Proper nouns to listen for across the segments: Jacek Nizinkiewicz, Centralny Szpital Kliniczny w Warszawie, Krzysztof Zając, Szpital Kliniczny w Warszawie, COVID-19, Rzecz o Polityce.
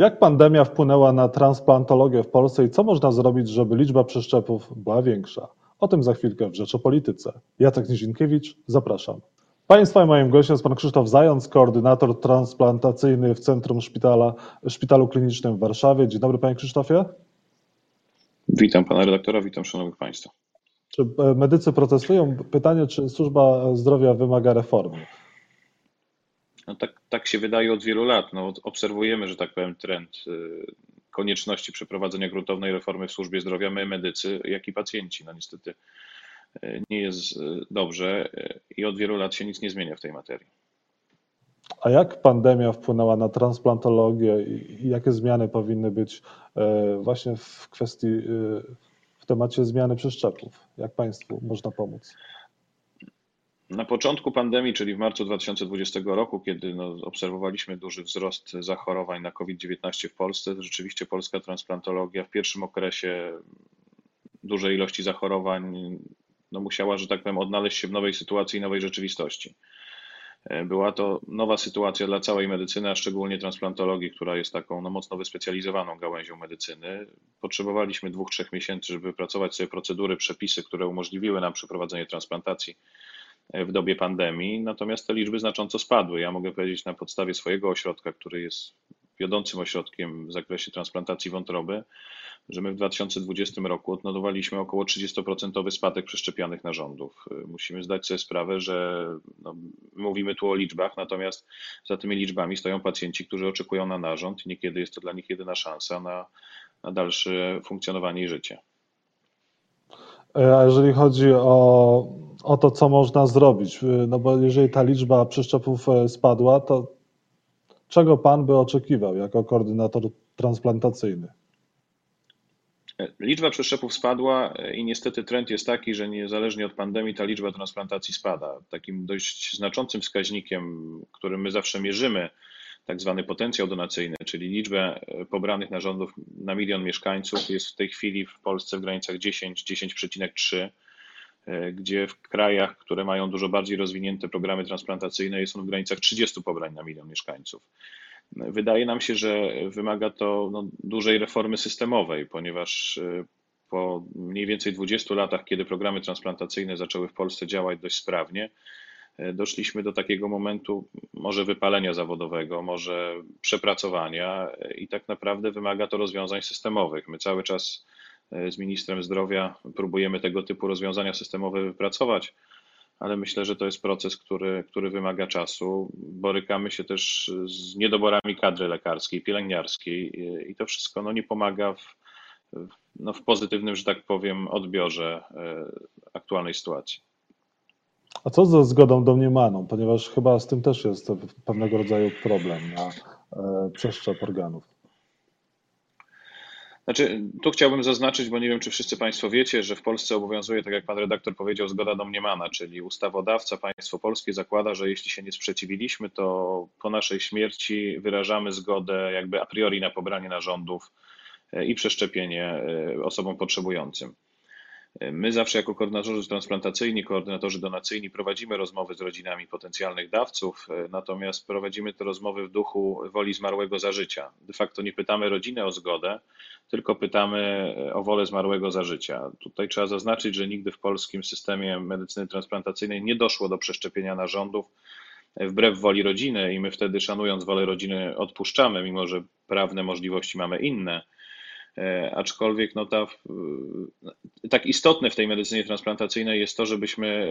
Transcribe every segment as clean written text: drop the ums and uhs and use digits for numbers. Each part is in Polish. Jak pandemia wpłynęła na transplantologię w Polsce i co można zrobić, żeby liczba przeszczepów była większa? O tym za chwilkę w Rzecz o Polityce. Jacek Nizinkiewicz, zapraszam. Państwa i moim gościem jest pan Krzysztof Zając, koordynator transplantacyjny w Centrum Szpitalu Klinicznym w Warszawie. Dzień dobry, panie Krzysztofie. Witam pana redaktora, witam szanownych państwa. Czy medycy protestują? Pytanie, czy służba zdrowia wymaga reformy? No tak się wydaje od wielu lat. No, obserwujemy, że tak powiem, trend konieczności przeprowadzenia gruntownej reformy w służbie zdrowia, my medycy, jak i pacjenci. No niestety nie jest dobrze i od wielu lat się nic nie zmienia w tej materii. A jak pandemia wpłynęła na transplantologię i jakie zmiany powinny być właśnie w kwestii, w temacie zmiany przeszczepów? Jak państwu można pomóc? Na początku pandemii, czyli w marcu 2020 roku, kiedy obserwowaliśmy duży wzrost zachorowań na COVID-19 w Polsce, rzeczywiście polska transplantologia w pierwszym okresie dużej ilości zachorowań musiała, że tak powiem, odnaleźć się w nowej sytuacji i nowej rzeczywistości. Była to nowa sytuacja dla całej medycyny, a szczególnie transplantologii, która jest taką mocno wyspecjalizowaną gałęzią medycyny. Potrzebowaliśmy 2-3 miesięcy, żeby wypracować sobie procedury, przepisy, które umożliwiły nam przeprowadzenie transplantacji w dobie pandemii, natomiast te liczby znacząco spadły. Ja mogę powiedzieć na podstawie swojego ośrodka, który jest wiodącym ośrodkiem w zakresie transplantacji wątroby, że my w 2020 roku odnotowaliśmy około 30% spadek przeszczepianych narządów. Musimy zdać sobie sprawę, że mówimy tu o liczbach, natomiast za tymi liczbami stoją pacjenci, którzy oczekują na narząd i niekiedy jest to dla nich jedyna szansa na dalsze funkcjonowanie i życie. A jeżeli chodzi o to, co można zrobić, bo jeżeli ta liczba przeszczepów spadła, to czego pan by oczekiwał jako koordynator transplantacyjny? Liczba przeszczepów spadła i niestety trend jest taki, że niezależnie od pandemii ta liczba transplantacji spada. Takim dość znaczącym wskaźnikiem, którym my zawsze mierzymy, tak zwany potencjał donacyjny, czyli liczbę pobranych narządów na 1 milion mieszkańców, jest w tej chwili w Polsce w granicach 10,3, gdzie w krajach, które mają dużo bardziej rozwinięte programy transplantacyjne, jest on w granicach 30 pobrań na 1 milion mieszkańców. Wydaje nam się, że wymaga to dużej reformy systemowej, ponieważ po mniej więcej 20 latach, kiedy programy transplantacyjne zaczęły w Polsce działać dość sprawnie, doszliśmy do takiego momentu może wypalenia zawodowego, może przepracowania i tak naprawdę wymaga to rozwiązań systemowych. My cały czas z ministrem zdrowia próbujemy tego typu rozwiązania systemowe wypracować, ale myślę, że to jest proces, który wymaga czasu. Borykamy się też z niedoborami kadry lekarskiej, pielęgniarskiej i to wszystko nie pomaga w pozytywnym, że tak powiem, odbiorze aktualnej sytuacji. A co ze zgodą domniemaną? Ponieważ chyba z tym też jest pewnego rodzaju problem na przeszczep organów. Znaczy, tu chciałbym zaznaczyć, bo nie wiem, czy wszyscy państwo wiecie, że w Polsce obowiązuje, tak jak pan redaktor powiedział, zgoda domniemana, czyli ustawodawca, państwo polskie zakłada, że jeśli się nie sprzeciwiliśmy, to po naszej śmierci wyrażamy zgodę jakby a priori na pobranie narządów i przeszczepienie osobom potrzebującym. My zawsze jako koordynatorzy transplantacyjni, koordynatorzy donacyjni prowadzimy rozmowy z rodzinami potencjalnych dawców, natomiast prowadzimy te rozmowy w duchu woli zmarłego za życia. De facto nie pytamy rodzinę o zgodę, tylko pytamy o wolę zmarłego za życia. Tutaj trzeba zaznaczyć, że nigdy w polskim systemie medycyny transplantacyjnej nie doszło do przeszczepienia narządów wbrew woli rodziny i my wtedy, szanując wolę rodziny, odpuszczamy, mimo że prawne możliwości mamy inne. Aczkolwiek tak istotne w tej medycynie transplantacyjnej jest to, żebyśmy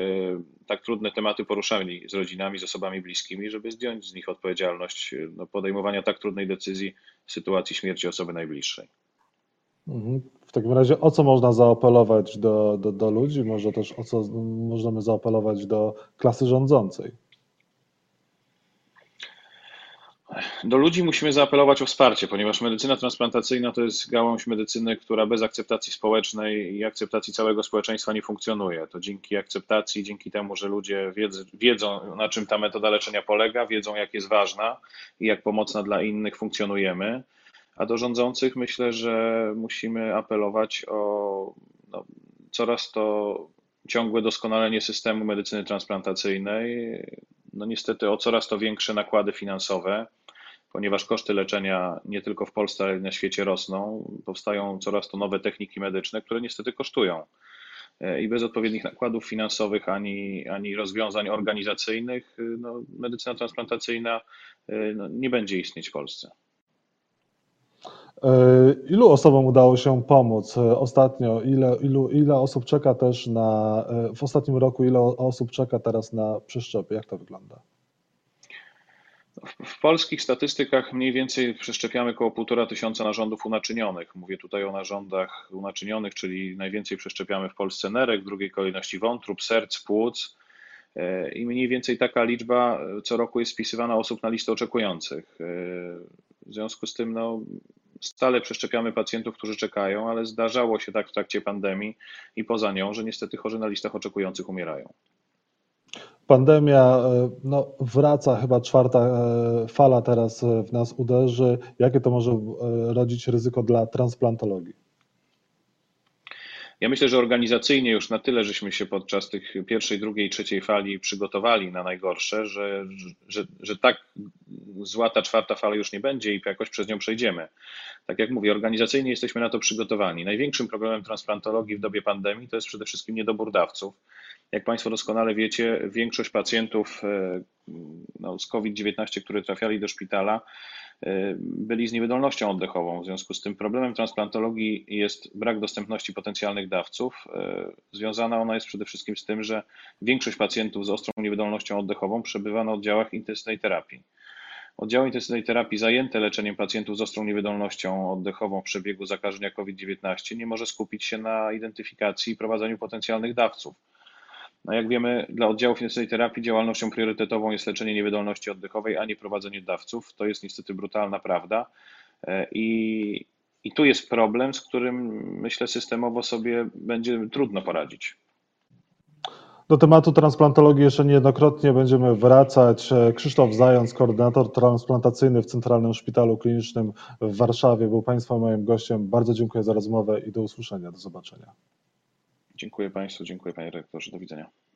tak trudne tematy poruszali z rodzinami, z osobami bliskimi, żeby zdjąć z nich odpowiedzialność podejmowania tak trudnej decyzji w sytuacji śmierci osoby najbliższej. W takim razie o co można zaapelować do ludzi? Może też o co możemy zaapelować do klasy rządzącej? Do ludzi musimy zaapelować o wsparcie, ponieważ medycyna transplantacyjna to jest gałąź medycyny, która bez akceptacji społecznej i akceptacji całego społeczeństwa nie funkcjonuje. To dzięki akceptacji, dzięki temu, że ludzie wiedzą, na czym ta metoda leczenia polega, wiedzą, jak jest ważna i jak pomocna dla innych, funkcjonujemy. A do rządzących myślę, że musimy apelować o coraz to ciągłe doskonalenie systemu medycyny transplantacyjnej, niestety o coraz to większe nakłady finansowe. ponieważ koszty leczenia nie tylko w Polsce, ale i na świecie rosną. Powstają coraz to nowe techniki medyczne, które niestety kosztują. I bez odpowiednich nakładów finansowych ani rozwiązań organizacyjnych medycyna transplantacyjna nie będzie istnieć w Polsce. Ilu osobom udało się pomóc ostatnio? Ile osób czeka też w ostatnim roku, ile osób czeka teraz na przeszczepy? Jak to wygląda? W polskich statystykach mniej więcej przeszczepiamy około 1500 narządów unaczynionych. Mówię tutaj o narządach unaczynionych, czyli najwięcej przeszczepiamy w Polsce nerek, w drugiej kolejności wątrób, serc, płuc. I mniej więcej taka liczba co roku jest wpisywana osób na listę oczekujących. W związku z tym stale przeszczepiamy pacjentów, którzy czekają, ale zdarzało się tak w trakcie pandemii i poza nią, że niestety chorzy na listach oczekujących umierają. Pandemia wraca, chyba czwarta fala teraz w nas uderzy. Jakie to może rodzić ryzyko dla transplantologii? Ja myślę, że organizacyjnie już na tyle żeśmy się podczas tych pierwszej, drugiej, trzeciej fali przygotowali na najgorsze, że tak zła ta czwarta fala już nie będzie i jakoś przez nią przejdziemy. Tak jak mówię, organizacyjnie jesteśmy na to przygotowani. Największym problemem transplantologii w dobie pandemii to jest przede wszystkim niedobór dawców. Jak Państwo doskonale wiecie, większość pacjentów z COVID-19, które trafiali do szpitala, byli z niewydolnością oddechową. W związku z tym problemem transplantologii jest brak dostępności potencjalnych dawców. Związana ona jest przede wszystkim z tym, że większość pacjentów z ostrą niewydolnością oddechową przebywa na oddziałach intensywnej terapii. Oddziały intensywnej terapii zajęte leczeniem pacjentów z ostrą niewydolnością oddechową w przebiegu zakażenia COVID-19 nie może skupić się na identyfikacji i prowadzeniu potencjalnych dawców. Jak wiemy, dla oddziałów intensywnej terapii działalnością priorytetową jest leczenie niewydolności oddechowej, a nie prowadzenie dawców. To jest niestety brutalna prawda i tu jest problem, z którym myślę systemowo sobie będzie trudno poradzić. Do tematu transplantologii jeszcze niejednokrotnie będziemy wracać. Krzysztof Zając, koordynator transplantacyjny w Centralnym Szpitalu Klinicznym w Warszawie, był Państwa moim gościem. Bardzo dziękuję za rozmowę i do usłyszenia, do zobaczenia. Dziękuję Państwu, dziękuję Panie Rektorze, do widzenia.